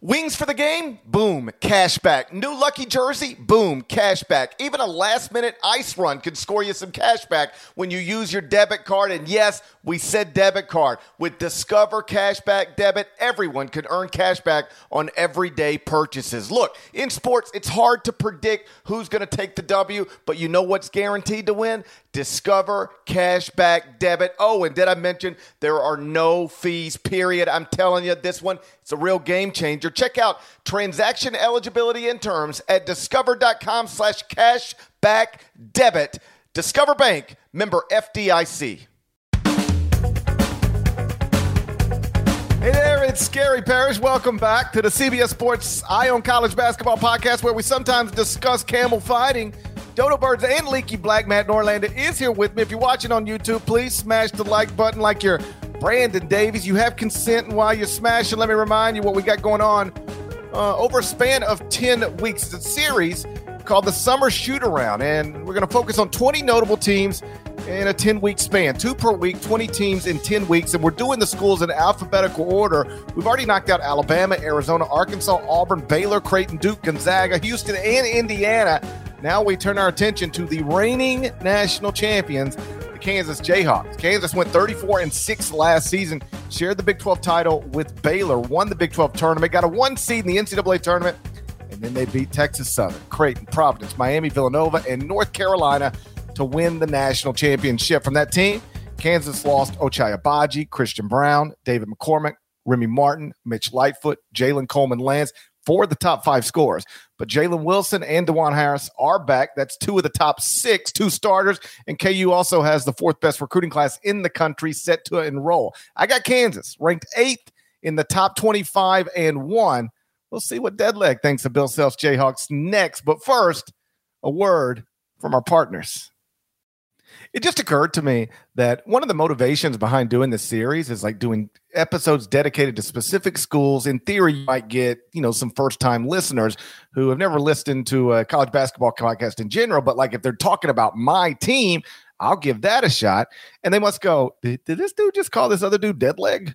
Wings for the game? Boom, cash back. New lucky jersey? Boom, cash back. Even a last-minute ice run could score you some cash back when you use your debit card. And yes, we said debit card. With Discover Cashback Debit, everyone can earn cash back on everyday purchases. Look, in sports, it's hard to predict who's going to take the W, but you know what's guaranteed to win? Discover Cashback Debit. Oh, and did I mention there are no fees, period. I'm telling you, this one, it's a real game changer. Check out transaction eligibility and terms at discover.com/cashbackdebit. Discover Bank, member FDIC. Hey there, it's Gary Parrish. Welcome back to the CBS Sports Eye on College Basketball podcast, where we sometimes discuss camel fighting, dodo birds, and leaky black. Matt Norlander is here with me. If you're watching on YouTube, please smash the like button like you're Brandon Davies. You have consent, and while you're smashing, let me remind you what we got going on over a span of 10 weeks. It's a series called the Summer Shoot Around, and we're going to focus on 20 notable teams in a 10-week span, 2 per week, 20 teams in 10 weeks, and we're doing the schools in alphabetical order. We've already knocked out Alabama, Arizona, Arkansas, Auburn, Baylor, Creighton, Duke, Gonzaga, Houston, and Indiana. Now we turn our attention to the reigning national champions, the Kansas Jayhawks. Kansas went 34-6 last season, shared the Big 12 title with Baylor, won the Big 12 tournament, got a 1 seed in the NCAA tournament, and then they beat Texas Southern, Creighton, Providence, Miami, Villanova, and North Carolina to win the national championship. From that team, Kansas lost Ochai Agbaji, Christian Brown, David McCormick, Remy Martin, Mitch Lightfoot, Jalen Coleman-Lance, 4 of the top 5 scorers. But Jalen Wilson and Dajuan Harris are back. That's 2 of the top 6, 2 starters. And KU also has the 4th best recruiting class in the country set to enroll. I got Kansas ranked 8th in the top 25 and 1. We'll see what Deadleg thinks of Bill Self's Jayhawks next. But first, a word from our partners. It just occurred to me that one of the motivations behind doing this series is like doing episodes dedicated to specific schools. In theory, you might get, some first-time listeners who have never listened to a college basketball podcast in general, but like if they're talking about my team, I'll give that a shot. And they must go, did this dude just call this other dude Deadleg?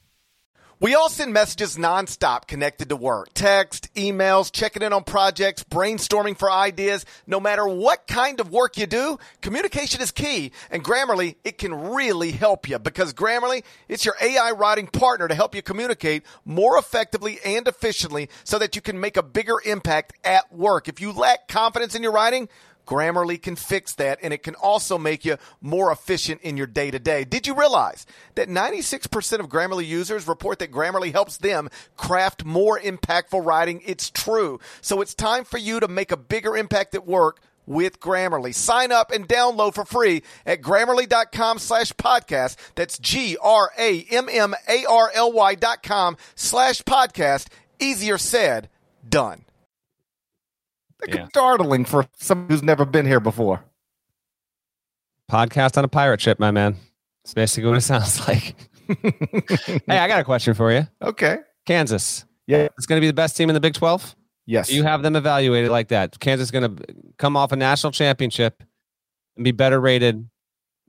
We all send messages nonstop connected to work. Text, emails, checking in on projects, brainstorming for ideas. No matter what kind of work you do, communication is key. And Grammarly, it can really help you, because Grammarly, it's your AI writing partner to help you communicate more effectively and efficiently so that you can make a bigger impact at work. If you lack confidence in your writing, Grammarly can fix that, and it can also make you more efficient in your day-to-day. Did you realize that 96% of Grammarly users report that Grammarly helps them craft more impactful writing? It's true. So it's time for you to make a bigger impact at work with Grammarly. Sign up and download for free at Grammarly.com/podcast. That's GRAMMARLY.com/podcast. Easier said, done. Startling for someone who's never been here before. Podcast on a pirate ship, my man. It's basically what it sounds like. Hey, I got a question for you. Okay. Kansas. Yeah. It's going to be the best team in the Big 12? Yes. Do you have them evaluated like that? Kansas is going to come off a national championship and be better rated,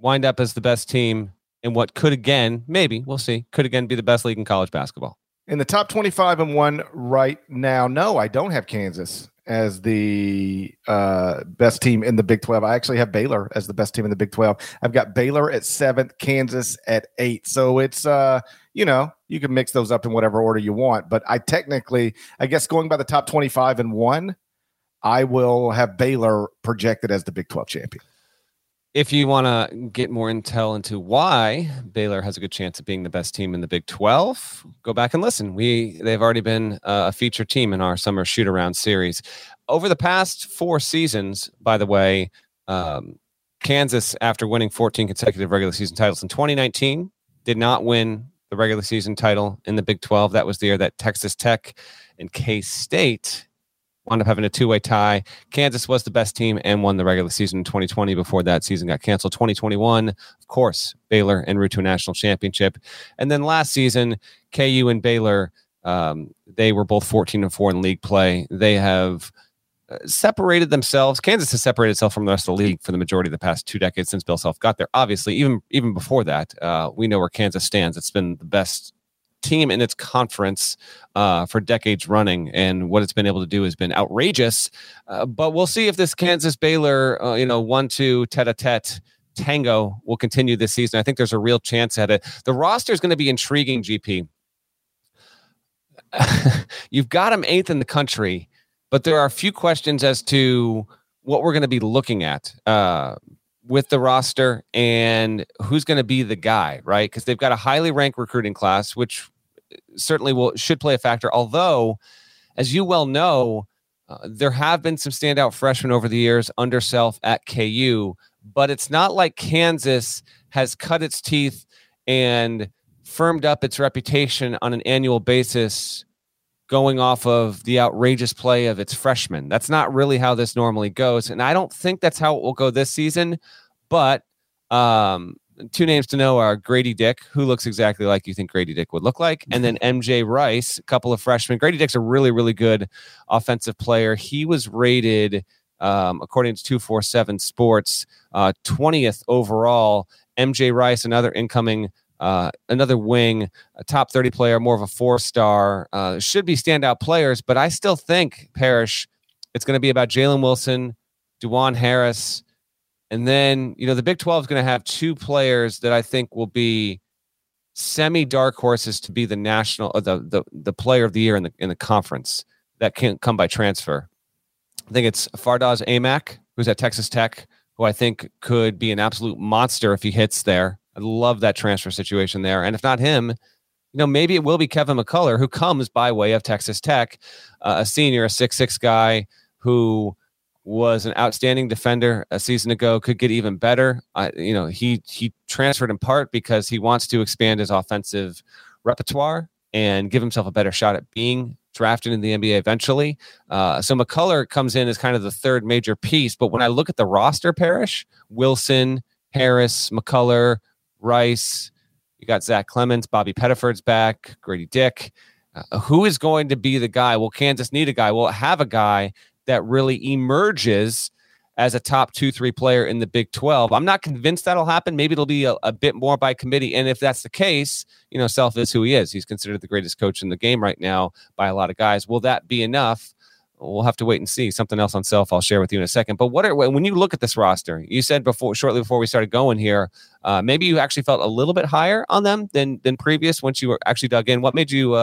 wind up as the best team in what could again, maybe, we'll see, could again be the best league in college basketball. In the top 25-1 right now, no, I don't have Kansas as the best team in the Big 12. I actually have Baylor as the best team in the Big 12. I've got Baylor at 7th, Kansas at 8th. So it's, you know, you can mix those up in whatever order you want. But I technically, I guess going by the top 25-1, I will have Baylor projected as the Big 12 champion. If you want to get more intel into why Baylor has a good chance of being the best team in the Big 12, go back and listen. They've already been a feature team in our summer shoot-around series. Over the past four seasons, by the way, Kansas, after winning 14 consecutive regular season titles in 2019, did not win the regular season title in the Big 12. That was the year that Texas Tech and K-State wound up having a two-way tie. Kansas was the best team and won the regular season in 2020 before that season got canceled. 2021, of course, Baylor en route to a national championship. And then last season, KU and Baylor, they were both 14-4 in league play. They have separated themselves. Kansas has separated itself from the rest of the league for the majority of the past two decades since Bill Self got there. Obviously, even before that, we know where Kansas stands. It's been the best team in its conference for decades running, and what it's been able to do has been outrageous. But we'll see if this Kansas Baylor, 1-2 tête-à-tête tango will continue this season. I think there's a real chance at it. The roster is going to be intriguing, GP. You've got them 8th in the country, but there are a few questions as to what we're going to be looking at with the roster and who's going to be the guy, right? Because they've got a highly ranked recruiting class, which certainly should play a factor. Although, as you well know, there have been some standout freshmen over the years under Self at KU, but it's not like Kansas has cut its teeth and firmed up its reputation on an annual basis going off of the outrageous play of its freshmen. That's not really how this normally goes, and I don't think that's how it will go this season, but two names to know are Grady Dick, who looks exactly like you think Grady Dick would look like, and then MJ Rice, a couple of freshmen. Grady Dick's a really, really good offensive player. He was rated, according to 247 Sports, 20th overall. MJ Rice, another incoming another wing, a top 30 player, more of a 4-star, should be standout players, but I still think, Parrish, it's going to be about Jalen Wilson, Dajuan Harris, and then, the Big 12 is going to have two players that I think will be semi-dark horses to be the national, the player of the year in the conference that can't come by transfer. I think it's Fardaz Amak, who's at Texas Tech, who I think could be an absolute monster if he hits there. I love that transfer situation there. And if not him, maybe it will be Kevin McCullough, who comes by way of Texas Tech, a senior, a 6'6 guy who was an outstanding defender a season ago, could get even better. He transferred in part because he wants to expand his offensive repertoire and give himself a better shot at being drafted in the NBA eventually. So McCullough comes in as kind of the third major piece. But when I look at the roster, Parrish, Wilson, Harris, McCullough, Rice, you got Zach Clements, Bobby Pettiford's back, Grady Dick. Who is going to be the guy? Will Kansas need a guy? Will it have a guy that really emerges as a top 2-3 player in the Big 12? I'm not convinced that'll happen. Maybe it'll be a bit more by committee. And if that's the case, Self is who he is. He's considered the greatest coach in the game right now by a lot of guys. Will that be enough? We'll have to wait and see. Something else on Self I'll share with you in a second. But when you look at this roster, you said shortly before we started going here, maybe you actually felt a little bit higher on them than previous once you were actually dug in. What made you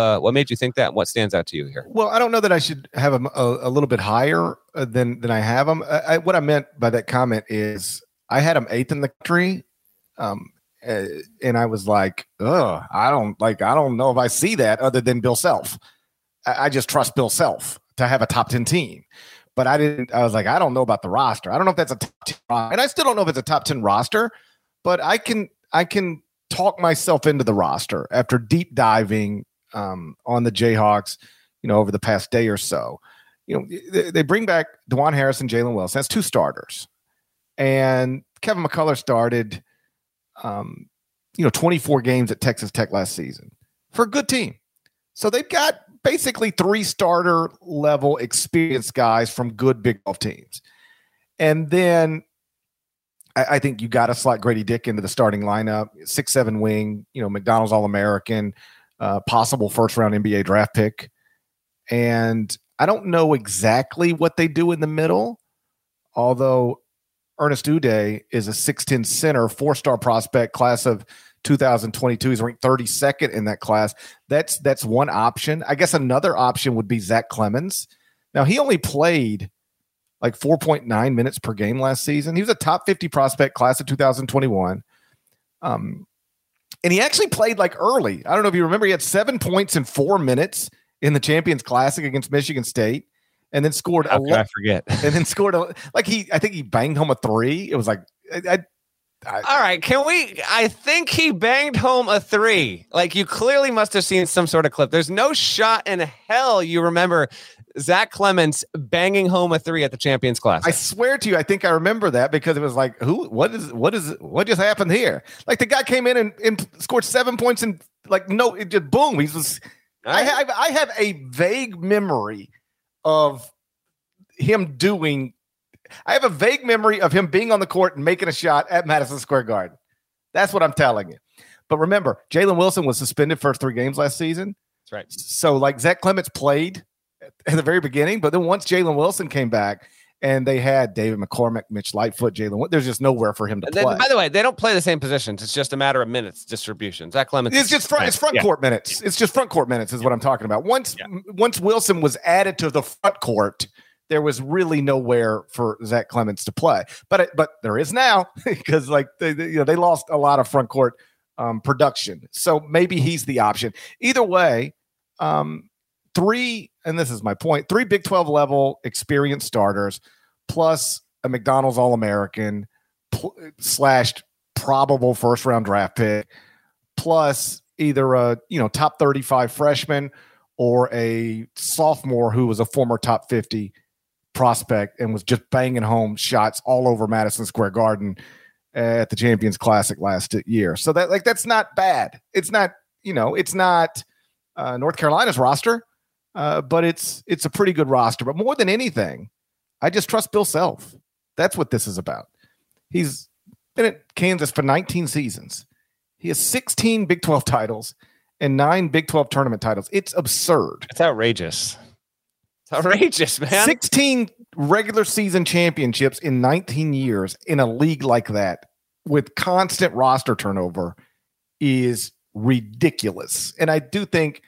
think that? And what stands out to you here? Well, I don't know that I should have them a little bit higher than I have them. What I meant by that comment is I had them 8th in the country, and I was like, I don't know if I see that other than Bill Self. I just trust Bill Self to have a top 10 team, but I don't know about the roster. I don't know if that's a top 10 roster, and I still don't know if it's a top 10 roster, but I can talk myself into the roster after deep diving on the Jayhawks, over the past day or so. They bring back Dajuan Harris and Jalen Wilson. That's two starters, and Kevin McCullough started, 24 games at Texas Tech last season for a good team. So they've got basically three starter level experienced guys from good Big 12 teams. And then I think you got to slot Grady Dick into the starting lineup, 6'7" wing, McDonald's All-American, possible first-round NBA draft pick. And I don't know exactly what they do in the middle, although Ernest Udeh is a 6'10" center, four-star prospect, class of 2022. He's ranked 32nd in that class. That's one option. I guess another option would be Zach Clements. Now, he only played like 4.9 minutes per game last season. He was a top 50 prospect class of 2021. And he actually played like early. I don't know if you remember, he had 7 points in 4 minutes in the Champions Classic against Michigan State, and then scored. I think he banged home a three. It was like, all right, I think he banged home a three. Like, you clearly must have seen some sort of clip. There's no shot in hell you remember Zach Clements banging home a three at the Champions Classic. I swear to you, I think I remember that because it was like, what just happened here? Like, the guy came in and scored 7 points and it just boom. He's just, right. I have a vague memory of him being on the court and making a shot at Madison Square Garden. That's what I'm telling you. But remember, Jalen Wilson was suspended first three games last season. That's right. So Zach Clements played at the very beginning, but then once Jalen Wilson came back and they had David McCormick, Mitch Lightfoot, there's just nowhere for him to play. By the way, they don't play the same positions. It's just a matter of minutes distribution. Zach Clements. It's just front court minutes. It's just front court minutes is what I'm talking about. Once Wilson was added to the front court, there was really nowhere for Zach Clements to play, but there is now because they lost a lot of front court production. So maybe he's the option. Either way, three, and this is my point, three Big 12 level experienced starters plus a McDonald's All-American / probable first round draft pick plus either a top 35 freshman or a sophomore who was a former top 50 prospect and was just banging home shots all over Madison Square Garden at the Champions Classic last year. So that's not bad. It's not, it's not North Carolina's roster, but it's a pretty good roster. But more than anything, I just trust Bill Self. That's what this is about. He's been at Kansas for 19 seasons. He has 16 Big 12 titles and 9 Big 12 tournament titles. It's absurd. It's outrageous. Man. 16 regular season championships in 19 years in a league like that with constant roster turnover is ridiculous. And I do think,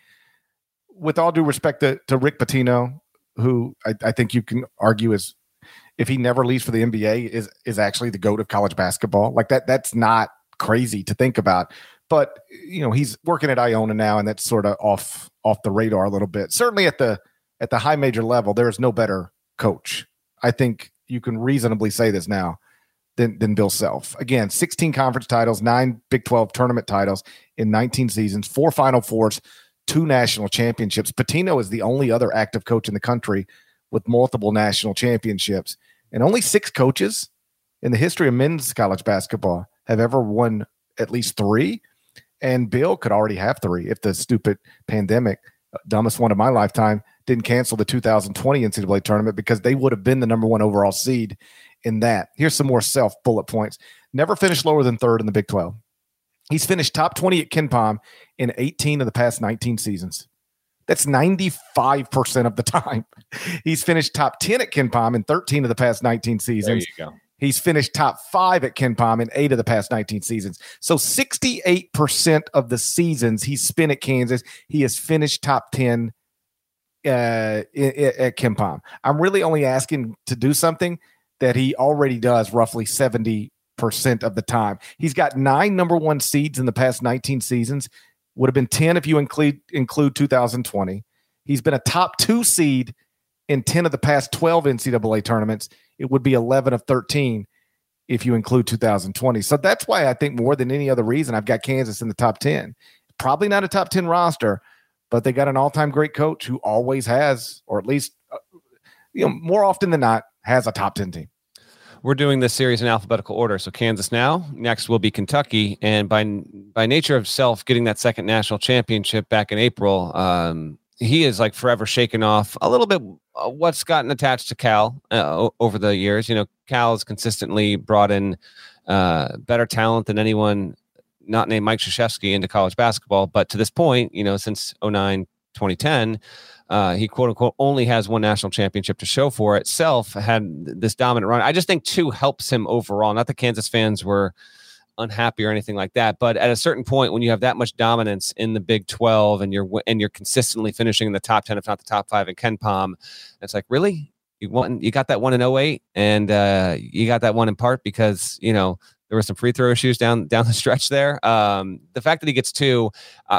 with all due respect to Rick Pitino, who I think you can argue is, if he never leaves for the NBA, is actually the GOAT of college basketball. That's not crazy to think about. But, he's working at Iona now, and that's sort of off the radar a little bit. Certainly at the high major level, there is no better coach. I think you can reasonably say this now than Bill Self. Again, 16 conference titles, 9 Big 12 tournament titles in 19 seasons, 4 Final Fours, 2 national championships. Pitino is the only other active coach in the country with multiple national championships. And only 6 coaches in the history of men's college basketball have ever won at least 3. And Bill could already have 3 if the stupid pandemic, dumbest one of my lifetime, didn't cancel the 2020 NCAA tournament, because they would have been the number 1 overall seed in that. Here's some more Self bullet points. Never finished lower than 3rd in the Big 12. He's finished top 20 at Ken Pom in 18 of the past 19 seasons. That's 95% of the time. He's finished top 10 at Ken Pom in 13 of the past 19 seasons. There you go. He's finished top 5 at Ken Pom in 8 of the past 19 seasons. So 68% of the seasons he's spent at Kansas, he has finished top 10 at Ken Pom. I'm really only asking to do something that he already does roughly 70% of the time. He's got 9 number 1 seeds in the past 19 seasons. Would have been 10 if you include 2020. He's been a top 2 seed in 10 of the past 12 NCAA tournaments. It would be 11 of 13 if you include 2020. So that's why I think more than any other reason I've got Kansas in the top 10. Probably not a top 10 roster, but they got an all-time great coach who always has, or at least more often than not, has a top 10 team. we're doing this series in alphabetical order. So Kansas now, next will be Kentucky. And by nature of Self getting that second national championship back in April, he is like forever shaking off a little bit what's gotten attached to Cal over the years. You know, Cal has consistently brought in better talent than anyone not named Mike Krzyzewski into college basketball. But to this point, you know, since 09, 2010, he quote unquote only has one national championship to show for it. Self had this dominant run. I just think two helps him overall. Not that Kansas fans were unhappy or anything like that, but at a certain point when you have that much dominance in the Big 12 and you're consistently finishing in the top 10, if not the top 5 in Ken Pom, it's like, really? You got that one in 08 and you got that one in part because, you know, there were some free throw issues down the stretch there. The fact that he gets two,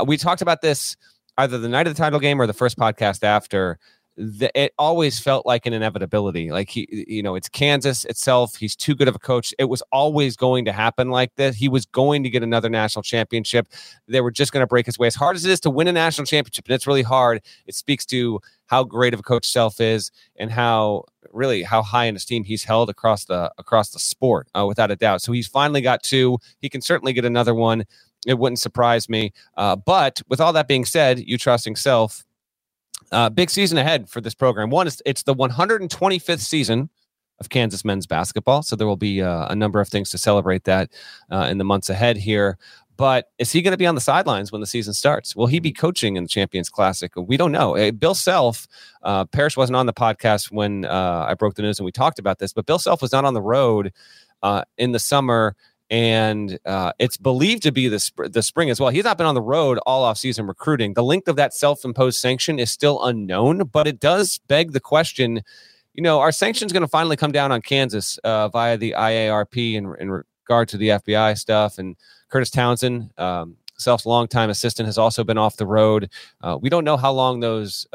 we talked about this either the night of the title game or the first podcast after, it always felt like an inevitability. Like it's Kansas itself. He's too good of a coach. It was always going to happen like this. He was going to get another national championship. They were just going to break his way. As hard as it is to win a national championship, and it's really hard, it speaks to how great of a coach Self is and how high in esteem he's held across the sport, without a doubt. So he's finally got two. He can certainly get another one. It wouldn't surprise me. But with all that being said, you trusting Self, big season ahead for this program. One, it's the 125th season of Kansas men's basketball. So there will be a number of things to celebrate that in the months ahead here. But is he going to be on the sidelines when the season starts? Will he be coaching in the Champions Classic? We don't know. Bill Self, Parrish wasn't on the podcast when I broke the news and we talked about this, but Bill Self was not on the road in the summer. And it's believed to be the spring as well. He's not been on the road all offseason recruiting. The length of that self-imposed sanction is still unknown, but it does beg the question, you know, are sanctions going to finally come down on Kansas via the IARP in regard to the FBI stuff? And Curtis Townsend, Self's longtime assistant, has also been off the road. We don't know how long those,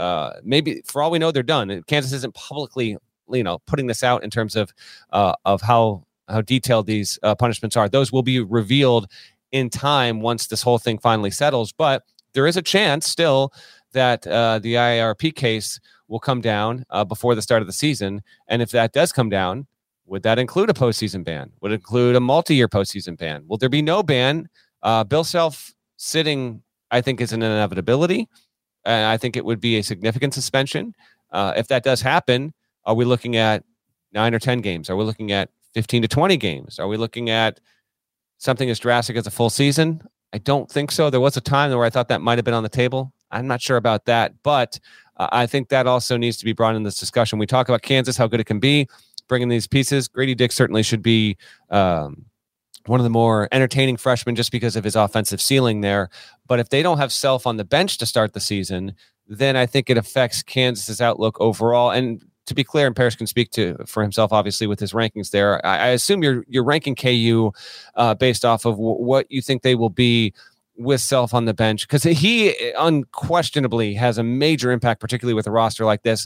maybe for all we know, they're done. Kansas isn't publicly, you know, putting this out in terms of how detailed these punishments are. Those will be revealed in time once this whole thing finally settles. But there is a chance still that the IARP case will come down before the start of the season. And if that does come down, would that include a postseason ban? Would it include a multi-year postseason ban? Will there be no ban? Bill Self sitting, I think, is an inevitability. And I think it would be a significant suspension. If that does happen, are we looking at 9 or 10 games? Are we looking at 15 to 20 games? Are we looking at something as drastic as a full season? I don't think so. There was a time where I thought that might have been on the table. I'm not sure about that, but I think that also needs to be brought in this discussion. We talk about Kansas, how good it can be, bringing these pieces. Grady Dick certainly should be one of the more entertaining freshmen just because of his offensive ceiling there. But if they don't have Self on the bench to start the season, then I think it affects Kansas's outlook overall. And to be clear, and Parrish can speak to for himself, obviously, with his rankings there. I assume you're ranking KU based off of what you think they will be with Self on the bench, because he unquestionably has a major impact, particularly with a roster like this.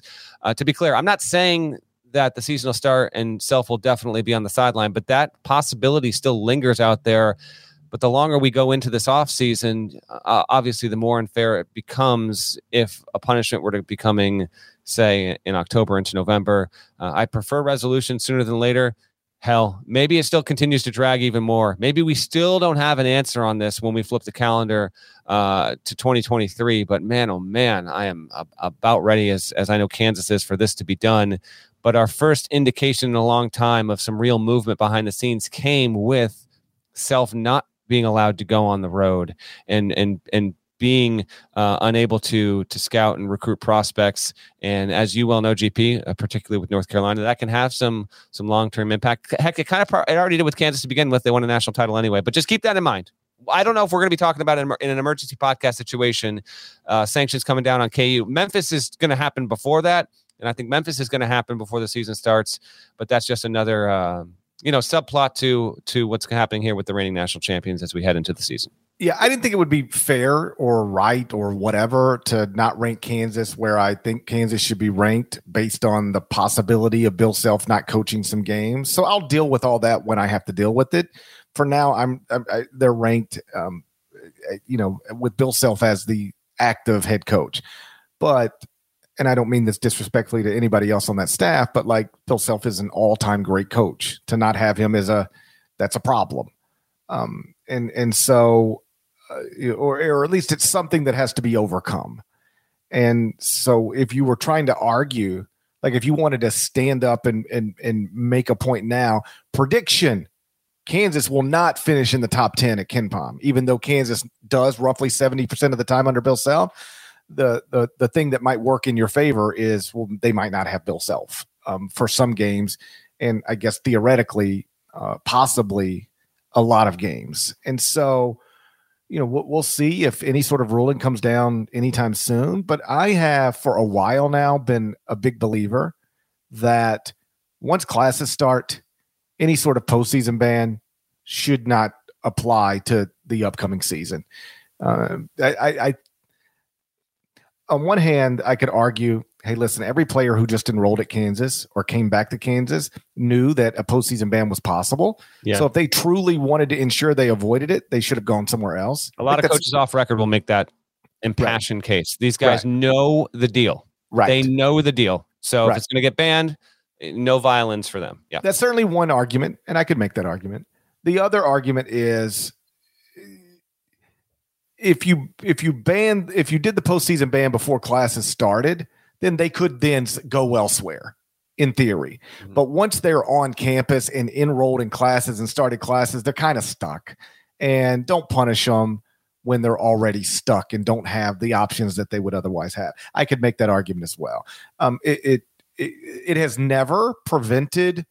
To be clear, I'm not saying that the season will start and Self will definitely be on the sideline, but that possibility still lingers out there. But the longer we go into this offseason, obviously, the more unfair it becomes if a punishment were to be coming, say, in October into November. I prefer resolution sooner than later. Hell, maybe it still continues to drag even more. Maybe we still don't have an answer on this when we flip the calendar to 2023. But man, oh man, I am about ready, as I know Kansas is, for this to be done. But our first indication in a long time of some real movement behind the scenes came with Self not being allowed to go on the road and being unable to scout and recruit prospects. And as you well know, GP, particularly with North Carolina, that can have some long-term impact. Heck, it already did with Kansas to begin with. They won a national title anyway, but just keep that in mind. I don't know if we're going to be talking about it in an emergency podcast situation, sanctions coming down on KU. Memphis is going to happen before that. And I think Memphis is going to happen before the season starts, but that's just another, subplot to what's happening here with the reigning national champions as we head into the season. Yeah, I didn't think it would be fair or right or whatever to not rank Kansas where I think Kansas should be ranked based on the possibility of Bill Self not coaching some games. So I'll deal with all that when I have to deal with it. For now, they're ranked, with Bill Self as the active head coach. But and I don't mean this disrespectfully to anybody else on that staff, but like Bill Self is an all-time great coach. To not have him is that's a problem. Or at least it's something that has to be overcome. And so if you were trying to argue, like if you wanted to stand up and make a point now, prediction, Kansas will not finish in the top 10 at Ken Pom, even though Kansas does roughly 70% of the time under Bill Self. The thing that might work in your favor is, well, they might not have Bill Self for some games. And I guess theoretically, possibly a lot of games. And so, you know, we'll see if any sort of ruling comes down anytime soon. But I have for a while now been a big believer that once classes start, any sort of postseason ban should not apply to the upcoming season. I on one hand, I could argue, hey, listen, every player who just enrolled at Kansas or came back to Kansas knew that a postseason ban was possible. Yeah. So if they truly wanted to ensure they avoided it, they should have gone somewhere else. A lot of coaches off record will make that impassioned case. These guys know the deal. Right. They know the deal. So if it's going to get banned, no violence for them. Yeah. That's certainly one argument, and I could make that argument. The other argument is, if you did the postseason ban before classes started, then they could then go elsewhere in theory. Mm-hmm. But once they're on campus and enrolled in classes and started classes, they're kind of stuck, and don't punish them when they're already stuck and don't have the options that they would otherwise have. I could make that argument as well. It has never prevented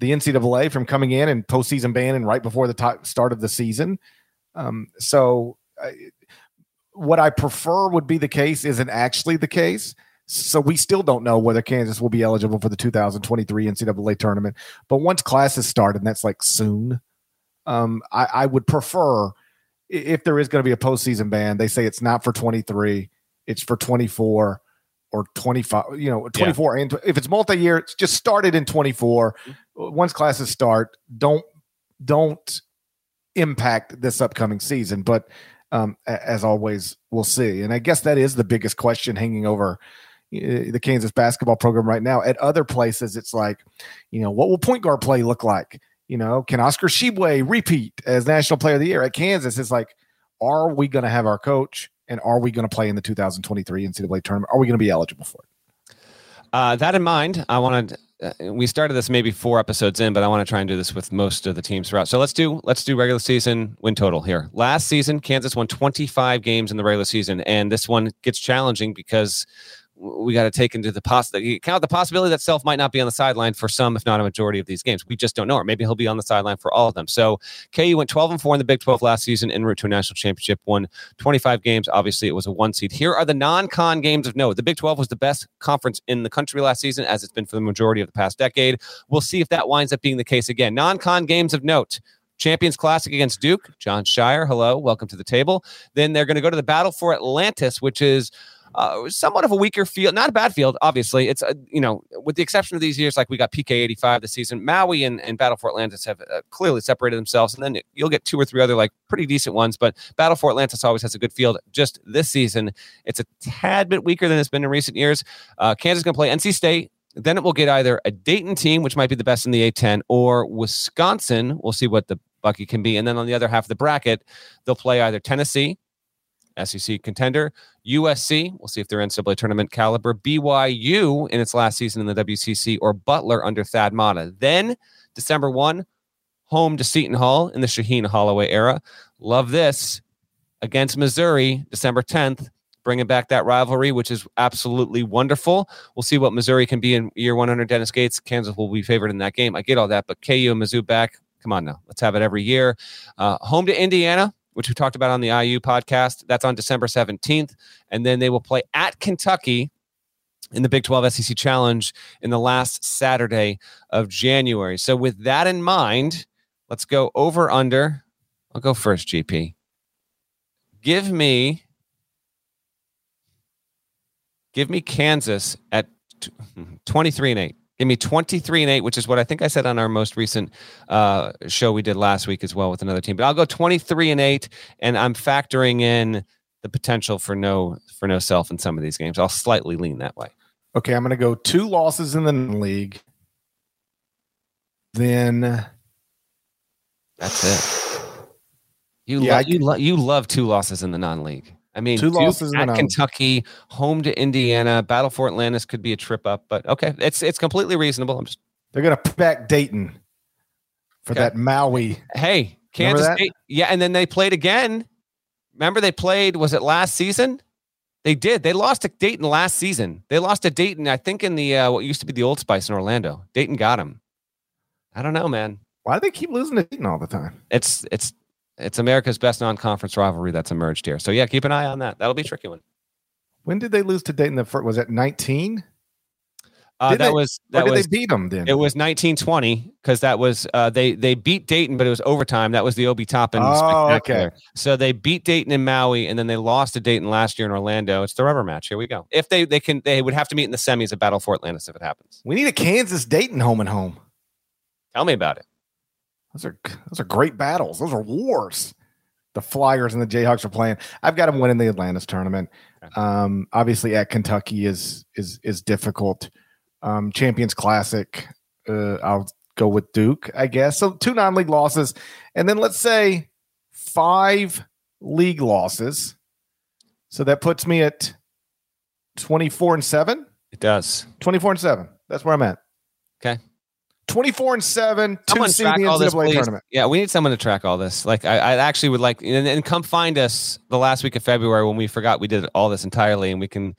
the NCAA from coming in and postseason banning right before the start of the season. What I prefer would be the case isn't actually the case. So we still don't know whether Kansas will be eligible for the 2023 NCAA tournament. But once classes start, and that's like soon, I would prefer, if there is going to be a postseason ban, they say it's not for 23, it's for 24 or 25, 24. Yeah. And if it's multi-year, it's just started in 24. Once classes start, don't impact this upcoming season. But as always, we'll see. And I guess that is the biggest question hanging over the Kansas basketball program right now. At other places, it's like, what will point guard play look like? Can Oscar Shibway repeat as National Player of the Year? At Kansas, it's like, are we going to have our coach, and are we going to play in the 2023 NCAA tournament? Are we going to be eligible for it? That in mind, I want to... we started this maybe 4 episodes in, but I want to try and do this with most of the teams throughout. So let's do regular season win total here. Last season, Kansas won 25 games in the regular season, and this one gets challenging because we got to take into account the possibility that Self might not be on the sideline for some, if not a majority of these games. We just don't know, or maybe he'll be on the sideline for all of them. So KU went 12-4 in the Big 12 last season, en route to a national championship, won 25 games. Obviously, it was a 1 seed. Here are the non-con games of note. The Big 12 was the best conference in the country last season, as it's been for the majority of the past decade. We'll see if that winds up being the case again. Non-con games of note. Champions Classic against Duke. John Shire, hello, welcome to the table. Then they're going to go to the Battle for Atlantis, which is... somewhat of a weaker field, not a bad field, obviously. It's, with the exception of these years, like we got PK 85 this season, Maui and Battle for Atlantis have clearly separated themselves. And then you'll get 2 or 3 other, like, pretty decent ones. But Battle for Atlantis always has a good field. Just this season, it's a tad bit weaker than it's been in recent years. Kansas is going to play NC State. Then it will get either a Dayton team, which might be the best in the A-10, or Wisconsin. We'll see what the Bucky can be. And then on the other half of the bracket, they'll play either Tennessee, SEC contender, USC, we'll see if they're NCAA tournament caliber, BYU in its last season in the WCC, or Butler under Thad Mata. Then, December 1, home to Seton Hall in the Shaheen Holloway era. Love this. Against Missouri, December 10th, bringing back that rivalry, which is absolutely wonderful. We'll see what Missouri can be in year 100. Dennis Gates, Kansas will be favored in that game. I get all that, but KU and Mizzou back. Come on now. Let's have it every year. Home to Indiana, which we talked about on the IU podcast. That's on December 17th. And then they will play at Kentucky in the Big 12 SEC Challenge in the last Saturday of January. So with that in mind, let's go over under. I'll go first, GP. Give me Kansas at 23-8. Give me 23-8, which is what I think I said on our most recent show we did last week as well with another team. But I'll go 23-8, and I'm factoring in the potential for no Self in some of these games. I'll slightly lean that way. Okay, I'm going to go 2 losses in the league. Then that's it. You love 2 losses in the non-league. I mean, 2 losses at Kentucky, home to Indiana, battle for Atlantis could be a trip up, but okay, it's completely reasonable. They're going to back Dayton for that Maui. Hey, Kansas State. Yeah, and then they played again. Remember they played, was it last season? They did. They lost to Dayton last season. They lost to Dayton, I think, in the what used to be the Old Spice in Orlando. Dayton got them. I don't know, man. Why do they keep losing to Dayton all the time? It's America's best non-conference rivalry that's emerged here. So, yeah, keep an eye on that. That'll be a tricky one. When did they lose to Dayton? Was that 19? Did they beat them then? It was 19-20 because that was they beat Dayton, but it was overtime. That was the Obi Toppin spectacular. Okay. So they beat Dayton in Maui, and then they lost to Dayton last year in Orlando. It's the rubber match. Here we go. If they would have to meet in the semis at Battle for Atlantis if it happens. We need a Kansas Dayton home and home. Tell me about it. Those are great battles. Those are wars. The Flyers and the Jayhawks are playing. I've got them winning the Atlantis tournament. Obviously, at Kentucky is difficult. Champions Classic. I'll go with Duke, I guess. So 2 non-league losses, and then let's say 5 league losses. So that puts me at 24-7. It does. 24-7. That's where I'm at. Okay. 24-7 to see the NCAA tournament. Yeah, we need someone to track all this. Like, I actually would like, and come find us the last week of February when we forgot we did all this entirely, and we can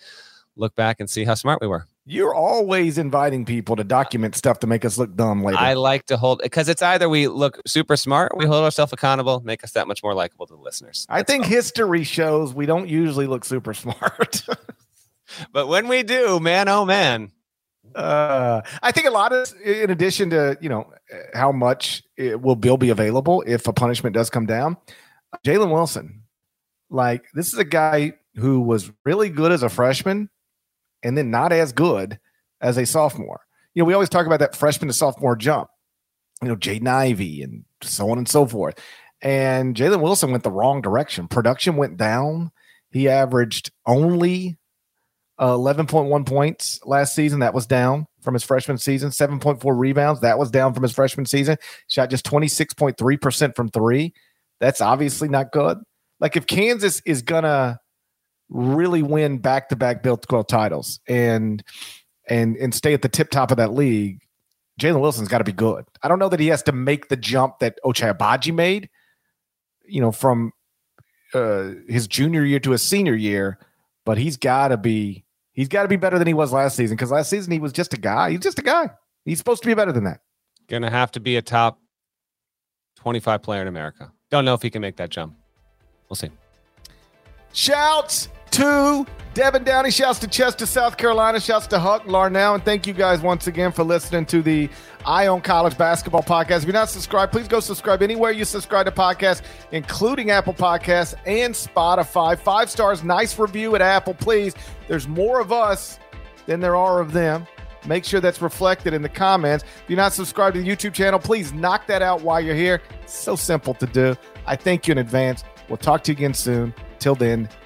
look back and see how smart we were. You're always inviting people to document stuff to make us look dumb later. I like to hold, because it's either we look super smart, we hold ourselves accountable, make us that much more likable to the listeners. That's history shows we don't usually look super smart. But when we do, man, oh man. I think a lot of, in addition to, how much will Bill be available if a punishment does come down, Jalen Wilson. Like, this is a guy who was really good as a freshman, and then not as good as a sophomore. We always talk about that freshman to sophomore jump, Jaden Ivey and so on and so forth. And Jalen Wilson went the wrong direction. Production went down. He averaged only 11.1 points last season. That was down from his freshman season. 7.4 rebounds. That was down from his freshman season. Shot just 26.3% from 3. That's obviously not good. Like, if Kansas is going to really win back-to-back Big 12 titles and stay at the tip top of that league, Jalen Wilson's got to be good. I don't know that he has to make the jump that Ochai Agbaji made, from his junior year to his senior year, but he's got to be better than he was last season, because last season he was just a guy. He's just a guy. He's supposed to be better than that. Gonna have to be a top 25 player in America. Don't know if he can make that jump. We'll see. Shouts to Devin Downey. Shouts to Chester, South Carolina. Shouts to Huck, Larnell. And thank you guys once again for listening to the Eye on College Basketball podcast. If you're not subscribed, please go subscribe anywhere you subscribe to podcasts, including Apple Podcasts and Spotify. 5 stars, nice review at Apple, please. There's more of us than there are of them. Make sure that's reflected in the comments. If you're not subscribed to the YouTube channel, please knock that out while you're here. It's so simple to do. I thank you in advance. We'll talk to you again soon. Till then,